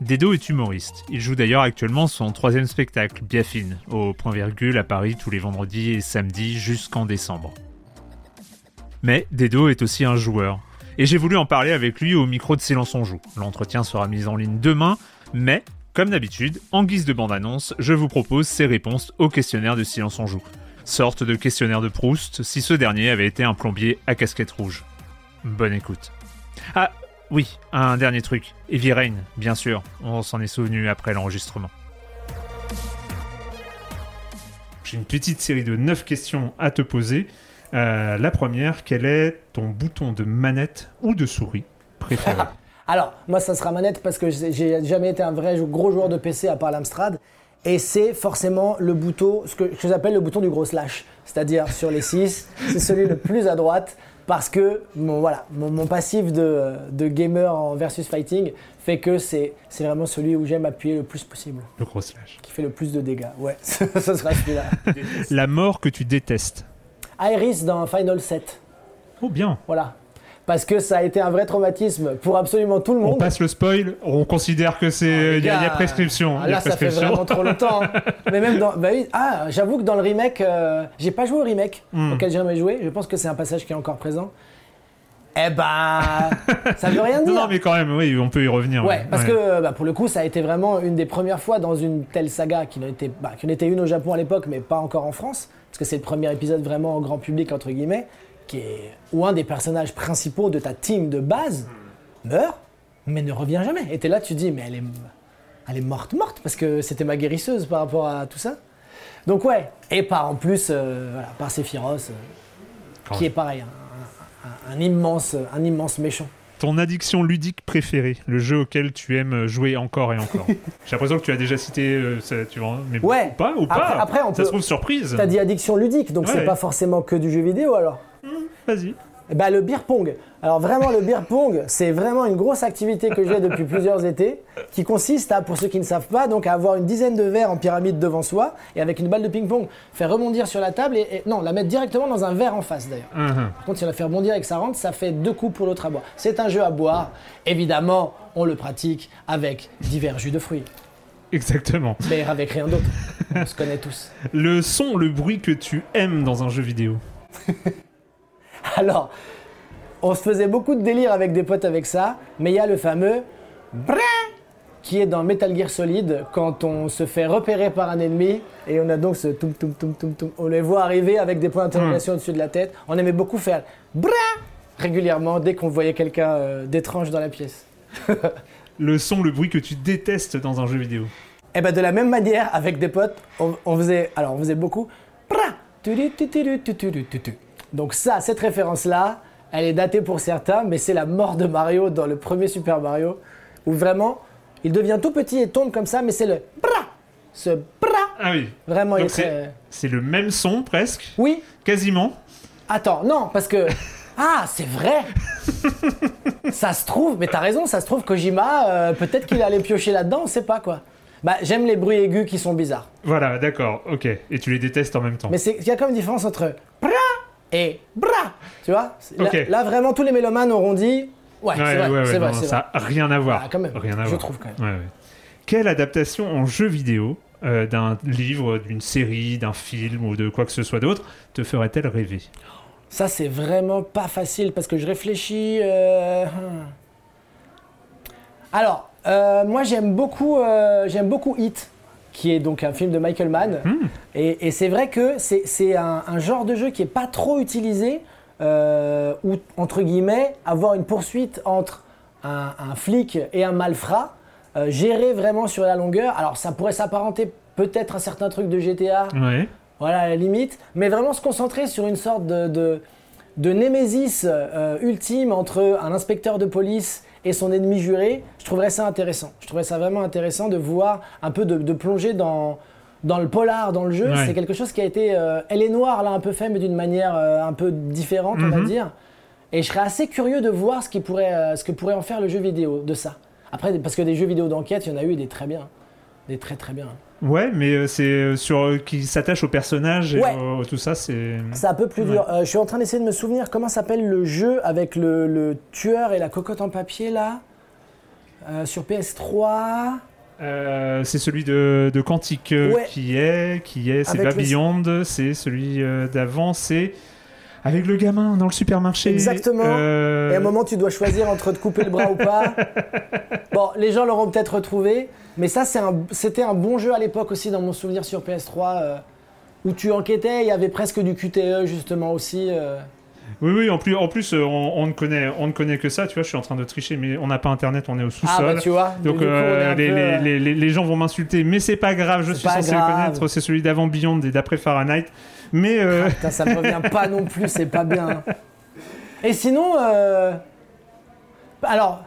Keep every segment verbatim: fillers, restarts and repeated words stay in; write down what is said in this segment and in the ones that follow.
Dedo est humoriste. Il joue d'ailleurs actuellement son troisième spectacle, Biafine, au Point-Virgule à Paris tous les vendredis et samedis jusqu'en décembre. Mais Dedo est aussi un joueur. Et j'ai voulu en parler avec lui au micro de Silence on Joue. L'entretien sera mis en ligne demain, mais... Comme d'habitude, en guise de bande-annonce, je vous propose ses réponses au questionnaire de Silence on Joue. Sorte de questionnaire de Proust si ce dernier avait été un plombier à casquette rouge. Bonne écoute. Ah oui, un dernier truc. Heavy Rain, bien sûr, on s'en est souvenu après l'enregistrement. J'ai une petite série de neuf questions à te poser. Euh, la première, quel est ton bouton de manette ou de souris préféré ? Alors, moi, ça sera manette parce que j'ai jamais été un vrai gros joueur de P C à part l'Amstrad. Et c'est forcément le bouton, ce que, ce que j'appelle le bouton du gros slash. C'est-à-dire, sur les six, c'est celui le plus à droite parce que mon, voilà, mon, mon passif de, de gamer en versus fighting fait que c'est, c'est vraiment celui où j'aime appuyer le plus possible. Le gros slash. Qui fait le plus de dégâts. Ouais, ce sera celui-là. La mort que tu détestes. Iris dans Final sept. Oh, bien. Voilà. Parce que ça a été un vrai traumatisme pour absolument tout le monde. On passe le spoil, on considère que c'est... Il y, y a prescription. Là, y a prescription. Ça fait vraiment trop longtemps. Mais même dans... Bah oui, ah, j'avoue que dans le remake, euh, j'ai pas joué au remake mm. auquel j'ai jamais joué. Je pense que c'est un passage qui est encore présent. Eh bah, ça veut rien dire. Non, non, mais quand même, oui, on peut y revenir. Ouais, ouais. parce ouais. que bah, pour le coup, ça a été vraiment une des premières fois dans une telle saga qui en était, bah, qui en était une au Japon à l'époque, mais pas encore en France. Parce que c'est le premier épisode vraiment au grand public, entre guillemets. Qui est, ou un des personnages principaux de ta team de base, meurt, mais ne revient jamais. Et t'es là, tu te dis, mais elle est, elle est morte, morte, parce que c'était ma guérisseuse par rapport à tout ça. Donc ouais, et par en plus, euh, voilà, par Sephiroth, euh, qui est pareil, un, un, un, immense, un immense méchant. Ton addiction ludique préférée, le jeu auquel tu aimes jouer encore et encore. J'ai l'impression que tu as déjà cité, euh, ça, tu vois, mais ouais. ou pas, ou après, pas. Après, on ça peut... se trouve surprise. T'as dit addiction ludique, donc ouais. c'est pas forcément que du jeu vidéo alors. Vas-y. Bah, le beer pong. Alors vraiment le beer pong, c'est vraiment une grosse activité que j'ai depuis plusieurs étés, qui consiste à, pour ceux qui ne savent pas, donc à avoir une dizaine de verres en pyramide devant soi et avec une balle de ping-pong, faire rebondir sur la table et, et non, la mettre directement dans un verre en face d'ailleurs. Mm-hmm. Par contre, si on la fait rebondir et que ça rentre, ça fait deux coups pour l'autre à boire. C'est un jeu à boire. Évidemment, on le pratique avec divers jus de fruits. Exactement. Mais avec rien d'autre. On se connaît tous. Le son, le bruit que tu aimes dans un jeu vidéo. Alors, on se faisait beaucoup de délire avec des potes avec ça, mais il y a le fameux brin qui est dans Metal Gear Solid quand on se fait repérer par un ennemi et on a donc ce toum toum toum toum toum. On les voit arriver avec des points d'interrogation mmh. au-dessus de la tête. On aimait beaucoup faire brin régulièrement dès qu'on voyait quelqu'un d'étrange dans la pièce. Le son, le bruit que tu détestes dans un jeu vidéo. Eh ben de la même manière avec des potes, on, on faisait, alors on faisait beaucoup brin tu tu tu tu tu tu tu. Donc ça, cette référence-là, elle est datée pour certains, mais c'est la mort de Mario dans le premier Super Mario, où vraiment, il devient tout petit et tombe comme ça, mais c'est le bra ce bra. Ah oui. Vraiment, donc il c'est, très... c'est le même son presque. Oui. Quasiment. Attends, non, parce que... Ah, c'est vrai. Ça se trouve, mais t'as raison, ça se trouve Kojima, euh, peut-être qu'il allait piocher là-dedans, on sait pas quoi. Bah, j'aime les bruits aigus qui sont bizarres. Voilà, d'accord, ok. Et tu les détestes en même temps. Mais il y a quand même une différence entre bra et bra, tu vois. Okay. Là, là, vraiment, tous les mélomanes auront dit... Ouais, ouais, c'est vrai, ouais, ouais, c'est vrai, non, c'est ça n'a rien à voir. Ah, quand même, rien à je voir. Trouve quand même. Ouais, ouais. Quelle adaptation en jeu vidéo euh, d'un livre, d'une série, d'un film ou de quoi que ce soit d'autre te ferait-elle rêver ? Ça, c'est vraiment pas facile parce que je réfléchis... Euh... Alors, euh, moi, j'aime beaucoup, euh, j'aime beaucoup Hit, qui est donc un film de Michael Mann. Mmh. Et, et c'est vrai que c'est, c'est un, un genre de jeu qui n'est pas trop utilisé. Euh, ou entre guillemets avoir une poursuite entre un, un flic et un malfrat euh, géré vraiment sur la longueur. Alors ça pourrait s'apparenter peut-être à certains trucs de G T A, ouais. Voilà à la limite, mais vraiment se concentrer sur une sorte de, de, de némésis euh, ultime entre un inspecteur de police et son ennemi juré. Je trouverais ça intéressant, je trouverais ça vraiment intéressant de voir un peu de, de plonger dans... dans le polar, dans le jeu, ouais. C'est quelque chose qui a été... Euh, elle est noire, là, un peu fait, mais d'une manière euh, un peu différente, mm-hmm. on va dire. Et je serais assez curieux de voir ce, qui pourrait, euh, ce que pourrait en faire le jeu vidéo de ça. Après, parce que des jeux vidéo d'enquête, il y en a eu des très bien. Des très, très bien. Ouais, mais c'est sur... Euh, qui s'attache au personnage et ouais. au, tout ça, c'est... C'est un peu plus ouais. dur. Euh, je suis en train d'essayer de me souvenir comment s'appelle le jeu avec le, le tueur et la cocotte en papier, là euh, sur P S trois... Euh, c'est celui de, de Quantique euh, ouais. qui est, qui est, c'est Babylon, le... c'est celui euh, d'avant, c'est avec le gamin dans le supermarché. Exactement. Euh... Et à un moment, tu dois choisir entre te couper le bras ou pas. Bon, les gens l'auront peut-être retrouvé, mais ça, c'est un, c'était un bon jeu à l'époque aussi dans mon souvenir sur P S trois euh, où tu enquêtais, il y avait presque du Q T E justement aussi. Euh... Oui, oui, en plus, en plus on, on, ne connaît, on ne connaît que ça, tu vois, je suis en train de tricher, mais on n'a pas internet, on est au sous-sol. Ah bah tu vois, donc euh, coup, les, peu... les, les, les gens vont m'insulter, mais c'est pas grave, je c'est suis censé grave. Le connaître, c'est celui d'avant Beyond et d'après Fahrenheit, mais... Euh... Ah, putain, ça me revient pas non plus, c'est pas bien. Et sinon, euh... alors,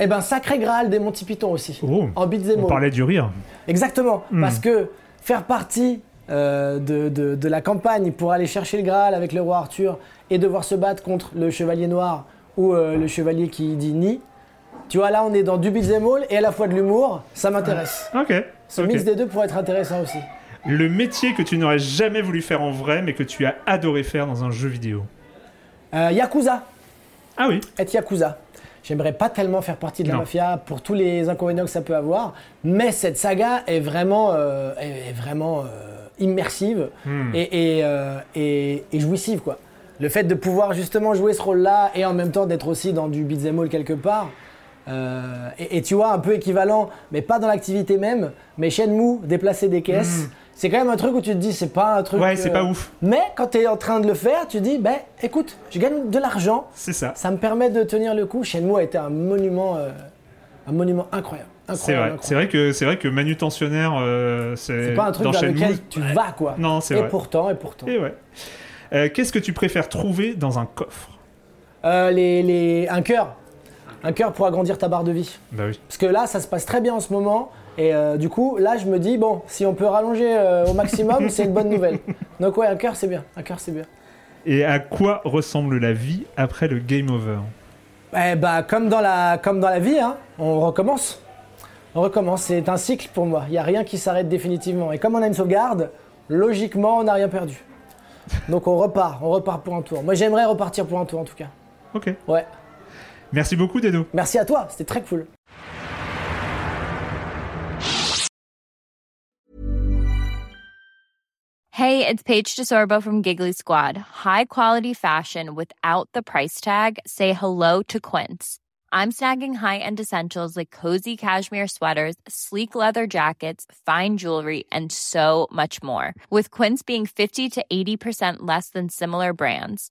eh ben, Sacré Graal des Monty Python aussi, oh, en beat'em up. On parlait du rire. Exactement, hmm. parce que faire partie... Euh, de, de, de la campagne pour aller chercher le Graal avec le roi Arthur et devoir se battre contre le chevalier noir ou euh, le chevalier qui dit ni. Tu vois, là, on est dans du beat'em all et à la fois de l'humour, ça m'intéresse. Ok. Ce okay. mix des deux pourrait être intéressant aussi. Le métier que tu n'aurais jamais voulu faire en vrai, mais que tu as adoré faire dans un jeu vidéo. Euh, Yakuza. Ah oui. Être Yakuza. J'aimerais pas tellement faire partie de la non. mafia pour tous les inconvénients que ça peut avoir, mais cette saga est vraiment... Euh, est vraiment euh, immersive hmm. et, et, euh, et, et jouissive quoi. Le fait de pouvoir justement jouer ce rôle-là et en même temps d'être aussi dans du beat'em all quelque part euh, et, et tu vois un peu équivalent mais pas dans l'activité même mais Shenmue, déplacer des caisses hmm. c'est quand même un truc où tu te dis c'est pas un truc ouais c'est euh... pas ouf mais quand t'es en train de le faire tu te dis ben bah, écoute je gagne de l'argent c'est ça ça me permet de tenir le coup. Shenmue a été un monument euh, un monument incroyable. C'est vrai. C'est vrai que c'est vrai que manutentionnaire, euh, c'est, c'est pas un truc vers lequel tu vas quoi. Non, c'est et vrai. Et pourtant, et pourtant. Et ouais. Euh, qu'est-ce que tu préfères trouver dans un coffre ? euh, les, les... un cœur, un cœur pour agrandir ta barre de vie. Bah oui. Parce que là, ça se passe très bien en ce moment, et euh, du coup, là, je me dis bon, si on peut rallonger euh, au maximum, c'est une bonne nouvelle. Donc ouais, un cœur, c'est bien. Un cœur, c'est bien. Et à quoi ressemble la vie après le game over ? Eh bah comme dans la comme dans la vie, hein, on recommence. On recommence, c'est un cycle pour moi, il n'y a rien qui s'arrête définitivement. Et comme on a une sauvegarde, logiquement on n'a rien perdu. Donc on repart, on repart pour un tour. Moi j'aimerais repartir pour un tour en tout cas. Ok. Ouais. Merci beaucoup Dedo. Merci à toi, c'était très cool. Hey, it's Paige DeSorbo from Giggly Squad. High quality fashion without the price tag. Say hello to Quince. I'm snagging high-end essentials like cozy cashmere sweaters, sleek leather jackets, fine jewelry, and so much more. With Quince being fifty to eighty percent less than similar brands.